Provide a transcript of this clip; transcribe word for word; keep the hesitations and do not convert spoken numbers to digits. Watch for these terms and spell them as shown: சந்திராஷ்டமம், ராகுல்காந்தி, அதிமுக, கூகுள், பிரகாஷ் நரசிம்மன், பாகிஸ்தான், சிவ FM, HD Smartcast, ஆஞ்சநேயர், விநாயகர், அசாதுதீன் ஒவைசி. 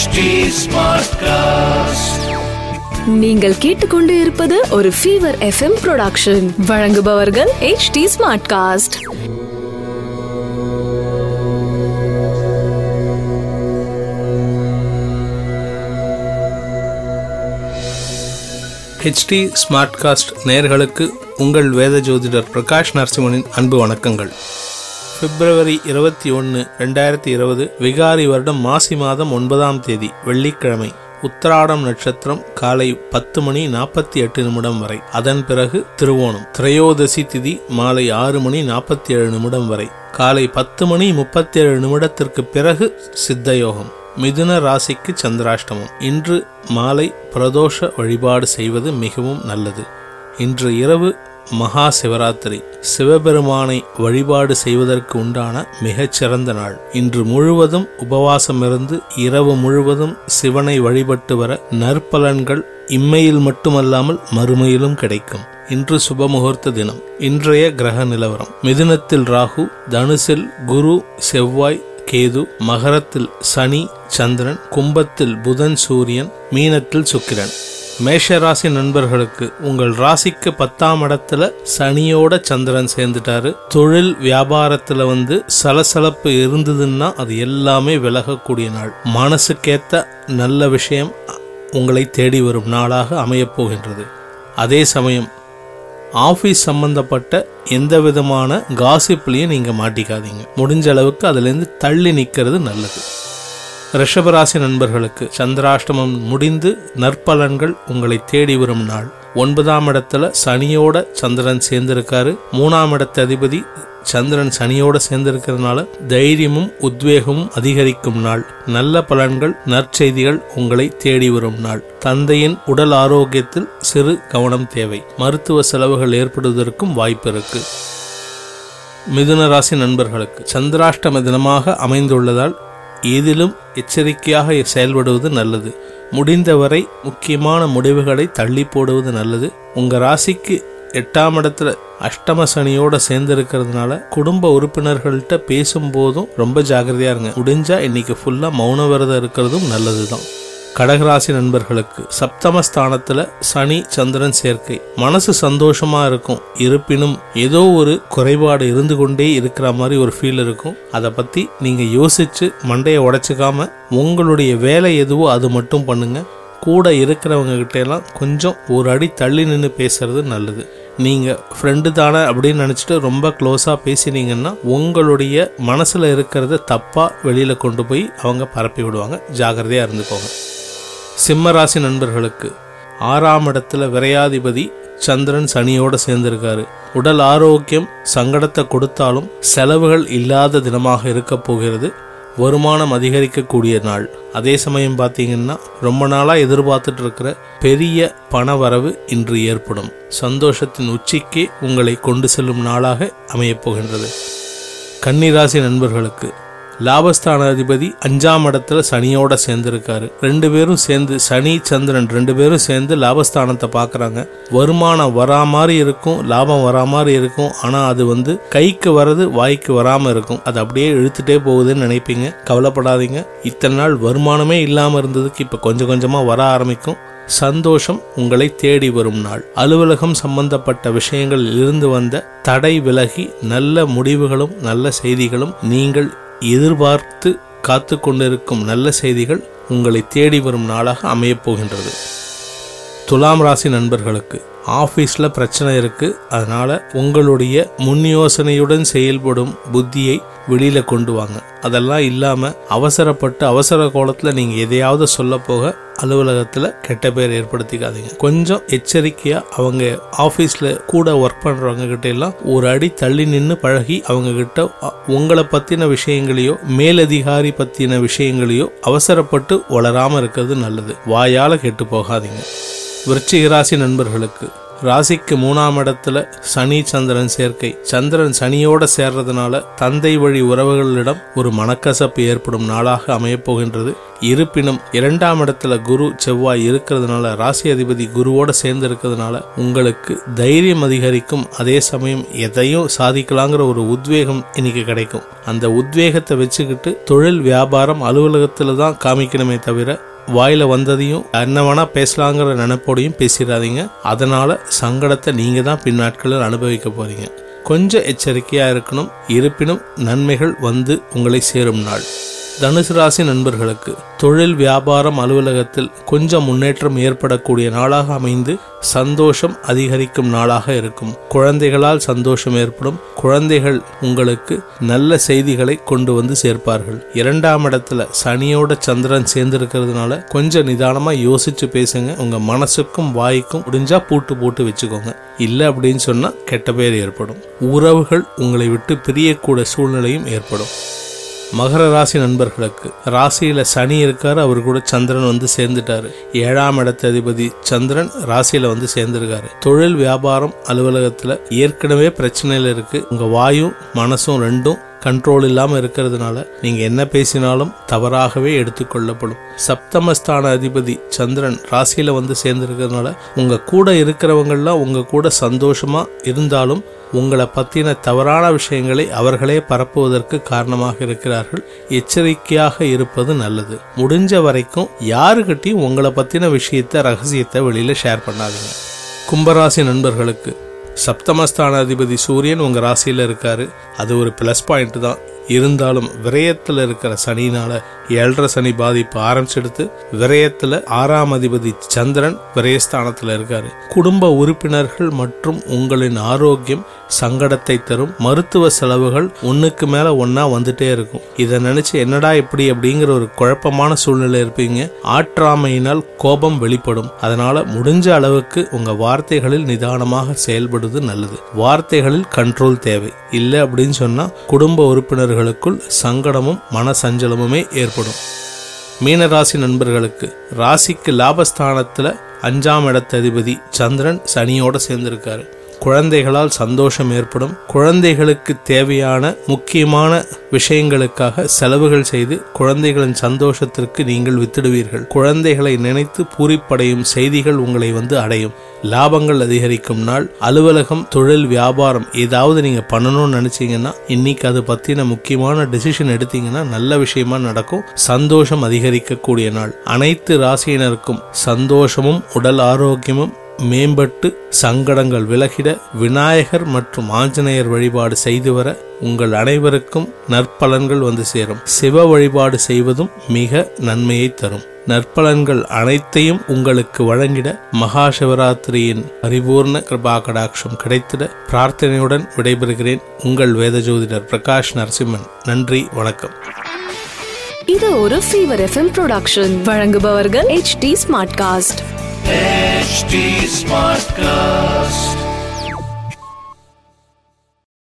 H D Smartcast. நீங்கள் கேட்டுக்கொண்டு இருப்பது ஒரு சிவ F M ப்ரொடக்ஷன். வழங்குபவர்கள் H D Smartcast. H D Smartcast நேயர்களுக்கு உங்கள் வேத ஜோதிடர் பிரகாஷ் நரசிம்மனின் அன்பு வணக்கங்கள். பிப்ரவரி இருபத்தி ஒன்று ரெண்டாயிரத்தி இருபது விகாரி வருடம் மாசி மாதம் ஒன்பதாம் தேதி வெள்ளிக்கிழமை, உத்திராடம் நட்சத்திரம் காலை பத்து மணி நாற்பத்தி எட்டு நிமிடம் வரை. அதன் பிறகு திருவோணம் திரையோதசி திதி மாலை ஆறு மணி நாற்பத்தி ஏழு நிமிடம் வரை. காலை பத்து மணி முப்பத்தி ஏழு நிமிடத்திற்கு பிறகு சித்தயோகம். மிதுன ராசிக்கு சந்திராஷ்டமம். இன்று மாலை பிரதோஷ வழிபாடு செய்வது மிகவும் நல்லது. இன்று இரவு மகா சிவராத்திரி, சிவபெருமானை வழிபாடு செய்வதற்கு உண்டான மிகச்சிறந்த நாள். இன்று முழுவதும் உபவாசம் இருந்து இரவு முழுவதும் சிவனை வழிபட்டு வர நற்பலன்கள் இம்மையில் மட்டுமல்லாமல் மறுமையிலும் கிடைக்கும். இன்று சுபமுகூர்த்த தினம். இன்றைய கிரக நிலவரம்: மிதுனத்தில் ராகு, தனுசில் குரு செவ்வாய் கேது, மகரத்தில் சனி சந்திரன், கும்பத்தில் புதன் சூரியன், மீனத்தில் சுக்கிரன். மேஷ ராசி நண்பர்களுக்கு, உங்கள் ராசிக்கு பத்தாம் இடத்துல சனியோட சந்திரன் சேர்ந்துட்டாரு. தொழில் வியாபாரத்துல வந்து சலசலப்பு இருந்ததுன்னா அது எல்லாமே விலகக்கூடிய நாள். மனசுக்கேத்த நல்ல விஷயம் உங்களை தேடி வரும் நாளாக அமையப்போகின்றது. அதே சமயம் ஆஃபீஸ் சம்பந்தப்பட்ட எந்த விதமான காசிப்லையும் நீங்க மாட்டிக்காதீங்க. முடிஞ்ச அளவுக்கு அதுலேருந்து தள்ளி நிற்கிறது நல்லது. ரிஷபராசி நண்பர்களுக்கு சந்திராஷ்டமம் முடிந்து நற்பலன்கள் உங்களை தேடி வரும் நாள். ஒன்பதாம் இடத்துல சனியோட சந்திரன் சேர்ந்திருக்காரு. மூணாம் இடத்த அதிபதி சந்திரன் சனியோட சேர்ந்திருக்கிறதுனால தைரியமும் உத்வேகமும் அதிகரிக்கும் நாள். நல்ல பலன்கள் நற்செய்திகள் உங்களை தேடி வரும் நாள். தந்தையின் உடல் ஆரோக்கியத்தில் சிறு கவனம் தேவை. மருத்துவ செலவுகள் ஏற்படுவதற்கும் வாய்ப்பு இருக்கு. மிதுன ராசி நண்பர்களுக்கு சந்திராஷ்டம தினமாக அமைந்துள்ளதால் ஏதிலும் எச்சரிக்கையாக செயல்படுவது நல்லது. முடிந்தவரை முக்கியமான முடிவுகளை தள்ளி போடுவது நல்லது. உங்கள் ராசிக்கு எட்டாம் இடத்துல அஷ்டம சனியோட சேர்ந்திருக்கிறதுனால குடும்ப உறுப்பினர்கள்ட்ட பேசும்போதும் ரொம்ப ஜாகிரதையாக இருங்க. முடிஞ்சா இன்னைக்கு ஃபுல்லாக மௌன விரதம் இருக்கிறதும் நல்லது தான். கடகராசி நண்பர்களுக்கு சப்தமஸ்தானத்துல சனி சந்திரன் சேர்க்கை. மனசு சந்தோஷமா இருக்கும், இருப்பினும் ஏதோ ஒரு குறைபாடு இருந்து கொண்டே இருக்கிற மாதிரி ஒரு ஃபீல் இருக்கும். அதை பத்தி நீங்க யோசிச்சு மண்டையை உடைச்சிக்காம உங்களுடைய வேலை எதுவோ அது மட்டும் பண்ணுங்க. கூட இருக்கிறவங்க கிட்ட எல்லாம் கொஞ்சம் ஒரு அடி தள்ளி நின்று பேசுறது நல்லது. நீங்கள் ஃப்ரெண்டு தானே அப்படின்னு நினச்சிட்டு ரொம்ப க்ளோஸாக பேசினீங்கன்னா உங்களுடைய மனசில் இருக்கிறத தப்பாக வெளியில் கொண்டு போய் அவங்க பரப்பி விடுவாங்க. ஜாகிரதையாக இருந்துக்கோங்க. சிம்ம ராசி நண்பர்களுக்கு ஆறாம் இடத்துல விரையாதிபதி சந்திரன் சனியோடு சேர்ந்திருக்காரு. உடல் ஆரோக்கியம் சங்கடத்தை கொடுத்தாலும் செலவுகள் இல்லாத தினமாக இருக்க போகிறது. வருமானம் அதிகரிக்கக்கூடிய நாள். அதே சமயம் பார்த்தீங்கன்னா ரொம்ப நாளாக எதிர்பார்த்துட்டு இருக்கிற பெரிய பண வரவு இன்று ஏற்படும். சந்தோஷத்தின் உச்சிக்கு உங்களை கொண்டு செல்லும் நாளாக அமையப்போகின்றது. கன்னிராசி நண்பர்களுக்கு லாபஸ்தான அதிபதி அஞ்சாம் இடத்துல சனியோட சேர்ந்திருக்காரு. ரெண்டு பேரும் சேர்ந்து சனி சந்திரன் ரெண்டு பேரும் சேர்ந்து லாபஸ்தானத்தை பார்க்குறாங்க. வருமானம் வரா மாதிரி இருக்கும், லாபம் வரா மாதிரி இருக்கும். ஆனால் அது வந்து கைக்கு வர்றது வாய்க்கு வராமல் இருக்கும். அது அப்படியே இழுத்துட்டே போகுதுன்னு நினைப்பீங்க. கவலைப்படாதீங்க. இத்தனை நாள் வருமானமே இல்லாமல் இருந்ததுக்கு இப்போ கொஞ்சம் கொஞ்சமாக வர ஆரம்பிக்கும். சந்தோஷம் உங்களை தேடி வரும் நாள். அலுவலகம் சம்பந்தப்பட்ட விஷயங்களில் இருந்து வந்த தடை விலகி நல்ல முடிவுகளும் நல்ல செய்திகளும் நீங்கள் எதிர்பார்த்து காத்து கொண்டிருக்கும் நல்ல செய்திகள் உங்களை தேடி வரும் நாளாக அமையப்போகின்றது. துலாம் ராசி நண்பர்களுக்கு ஆஃபீஸில் பிரச்சனை இருக்குது. அதனால் உங்களுடைய முன் யோசனையுடன் செயல்படும் புத்தியை வெளியில் கொண்டு வாங்க. அதெல்லாம் இல்லாமல் அவசரப்பட்டு அவசர கோலத்தில் நீங்கள் எதையாவது சொல்ல போக அலுவலகத்தில் கெட்ட பேர் ஏற்படுத்திக்காதீங்க. கொஞ்சம் எச்சரிக்கையாக அவங்க ஆஃபீஸில் கூட ஒர்க் பண்ணுறவங்க கிட்ட எல்லாம் ஒரு அடி தள்ளி நின்று பழகி அவங்கக்கிட்ட உங்களை பற்றின விஷயங்களையோ மேலதிகாரி பற்றின விஷயங்களையோ அவசரப்பட்டு வளராமல் இருக்கிறது நல்லது. வாயால் கெட்டு போகாதீங்க. விருச்சிக ராசி நண்பர்களுக்கு ராசிக்கு மூணாம் இடத்துல சனி சந்திரன் சேர்க்கை. சந்திரன் சனியோட சேர்றதுனால தந்தை வழி உறவுகளிடம் ஒரு மனக்கசப்பு ஏற்படும் நாளாக அமையப்போகின்றது. இருப்பினும் இரண்டாம் இடத்துல குரு செவ்வாய் இருக்கிறதுனால, ராசி அதிபதி குருவோட சேர்ந்து இருக்கிறதுனால உங்களுக்கு தைரியம் அதிகரிக்கும். அதே சமயம் எதையும் சாதிக்கலாங்கிற ஒரு உத்வேகம் இன்னைக்கு கிடைக்கும். அந்த உத்வேகத்தை வச்சுக்கிட்டு தொழில் வியாபாரம் அலுவலகத்துல தான் காமிக்கணுமே தவிர வாயில வந்ததையும் என்னவனா பேசலாங்கிற நினைப்போடையும் பேசிடாதீங்க. அதனால சங்கடத்தை நீங்க தான் பின்னாட்களில் அனுபவிக்க போறீங்க. கொஞ்சம் எச்சரிக்கையா இருக்கணும். இருப்பினும் நன்மைகள் வந்து உங்களை சேரும் நாள். தனுசு ராசி நண்பர்களுக்கு தொழில் வியாபாரம் அலுவலகத்தில் கொஞ்சம் முன்னேற்றம் ஏற்படக்கூடிய நாளாக அமைந்து சந்தோஷம் அதிகரிக்கும் நாளாக இருக்கும். குழந்தைகளால் சந்தோஷம் ஏற்படும். குழந்தைகள் உங்களுக்கு நல்ல செய்திகளை கொண்டு வந்து சேர்ப்பார்கள். இரண்டாம் இடத்துல சனியோட சந்திரன் சேர்ந்திருக்கிறதுனால கொஞ்சம் நிதானமா யோசிச்சு பேசுங்க. உங்க மனசுக்கும் வாய்க்கும் முடிஞ்சா பூட்டு போட்டு வச்சுக்கோங்க. இல்லை அப்படின்னு சொன்னா கெட்ட பேர் ஏற்படும். உறவுகள் உங்களை விட்டு பிரியக்கூட சூழ்நிலையும் ஏற்படும். மகர ராசி நண்பர்களுக்கு ராசியில சனி இருக்காரு, அவரு கூட சந்திரன் வந்து சேர்ந்துட்டாரு. ஏழாம் இடத்த அதிபதி சந்திரன் ராசியில வந்து சேர்ந்திருக்காரு. தொழில் வியாபாரம் அலுவலகத்துல ஏற்கனவே பிரச்சனையில இருக்கு. உங்க வாயும் மனசும் ரெண்டும் கண்ட்ரோல் இல்லாம இருக்கிறதுனால நீங்க என்ன பேசினாலும் தவறாகவே எடுத்துக்கொள்ளப்படும். சப்தமஸ்தான அதிபதி சந்திரன் ராசியில வந்து சேர்ந்திருக்கிறதுனால உங்க கூட இருக்கிறவங்கெல்லாம் உங்க கூட சந்தோஷமா இருந்தாலும் உங்களை பற்றின தவறான விஷயங்களை அவர்களே பரப்புவதற்கு காரணமாக இருக்கிறார்கள். எச்சரிக்கையாக இருப்பது நல்லது. முடிஞ்ச வரைக்கும் யாருக்கிட்டையும் உங்களை பற்றின விஷயத்தை ரகசியத்தை வெளியில் ஷேர் பண்ணாதீங்க. கும்பராசி நண்பர்களுக்கு சப்தமஸ்தான அதிபதி சூரியன் உங்கள் ராசியில் இருக்காரு. அது ஒரு ப்ளஸ் பாயிண்ட் தான். இருந்தாலும் விரயத்தில் இருக்கிற சனினால ஏழரை சனி பாதிப்பு ஆரம்பிச்செடுத்து விரயத்தில் ஆறாம் அதிபதி சந்திரன் விரயஸ்தானத்தில் இருக்காரு. குடும்ப உறுப்பினர்கள் மற்றும் உங்களின் ஆரோக்கியம் சங்கடத்தை தரும். மருத்துவ செலவுகள் ஒன்றுக்கு மேலே ஒன்றா வந்துட்டே இருக்கும். இதை நினச்சி என்னடா இப்படி அப்படிங்கிற ஒரு குழப்பமான சூழ்நிலை இருப்பீங்க. ஆற்றாமையினால் கோபம் வெளிப்படும். அதனால் முடிஞ்ச அளவுக்கு உங்கள் வார்த்தைகளில் நிதானமாக செயல்படுவது நல்லது. வார்த்தைகளில் கண்ட்ரோல் தேவை. இல்லை அப்படின்னு சொன்னால் குடும்ப உறுப்பினர்களுக்குள் சங்கடமும் மனசஞ்சலமுமே ஏற்படும். மீனராசி நண்பர்களுக்கு ராசிக்கு லாபஸ்தானத்தில் அஞ்சாம் இடத்த அதிபதி சந்திரன் சனியோட சேர்ந்திருக்காரு. குழந்தைகளால் சந்தோஷம் ஏற்படும். குழந்தைகளுக்கு தேவையான முக்கியமான விஷயங்களுக்காக செலவுகள் செய்து குழந்தைகளின் சந்தோஷத்திற்கு நீங்கள் வித்திடுவீர்கள். குழந்தைகளை நினைத்து பூரிப்படையும் செய்திகள் உங்களை வந்து அடையும். லாபங்கள் அதிகரிக்கும் நாள். அலுவலகம் தொழில் வியாபாரம் ஏதாவது நீங்க பண்ணணும்னு நினைச்சீங்கன்னா இன்னைக்கு அது பத்தின முக்கியமான டிசிஷன் எடுத்தீங்கன்னா நல்ல விஷயமா நடக்கும். சந்தோஷம் அதிகரிக்கக்கூடிய நாள். அனைத்து ராசியினருக்கும் சந்தோஷமும் உடல் ஆரோக்கியமும் மேம்பட்டு சங்கடங்கள் விலகிட விநாயகர் மற்றும் ஆஞ்சநேயர் வழிபாடு செய்து வர உங்கள் அனைவருக்கும் நற்பலன்கள் வந்து சேரும். சிவ வழிபாடு செய்வதும் மிக நன்மையை தரும். நற்பலன்கள் அனைத்தையும் உங்களுக்கு வழங்கிட மகா சிவராத்திரியின் பரிபூர்ண கிருபா கடாட்சம் கிடைத்திட பிரார்த்தனையுடன் விடைபெறுகிறேன். உங்கள் வேத ஜோதிடர் பிரகாஷ் நரசிம்மன். நன்றி, வணக்கம். இது ஒரு சிவ எஃப்எம் ப்ரொடக்ஷன். வழங்குபவர்கள் H D Smartcast. H D Smartcast.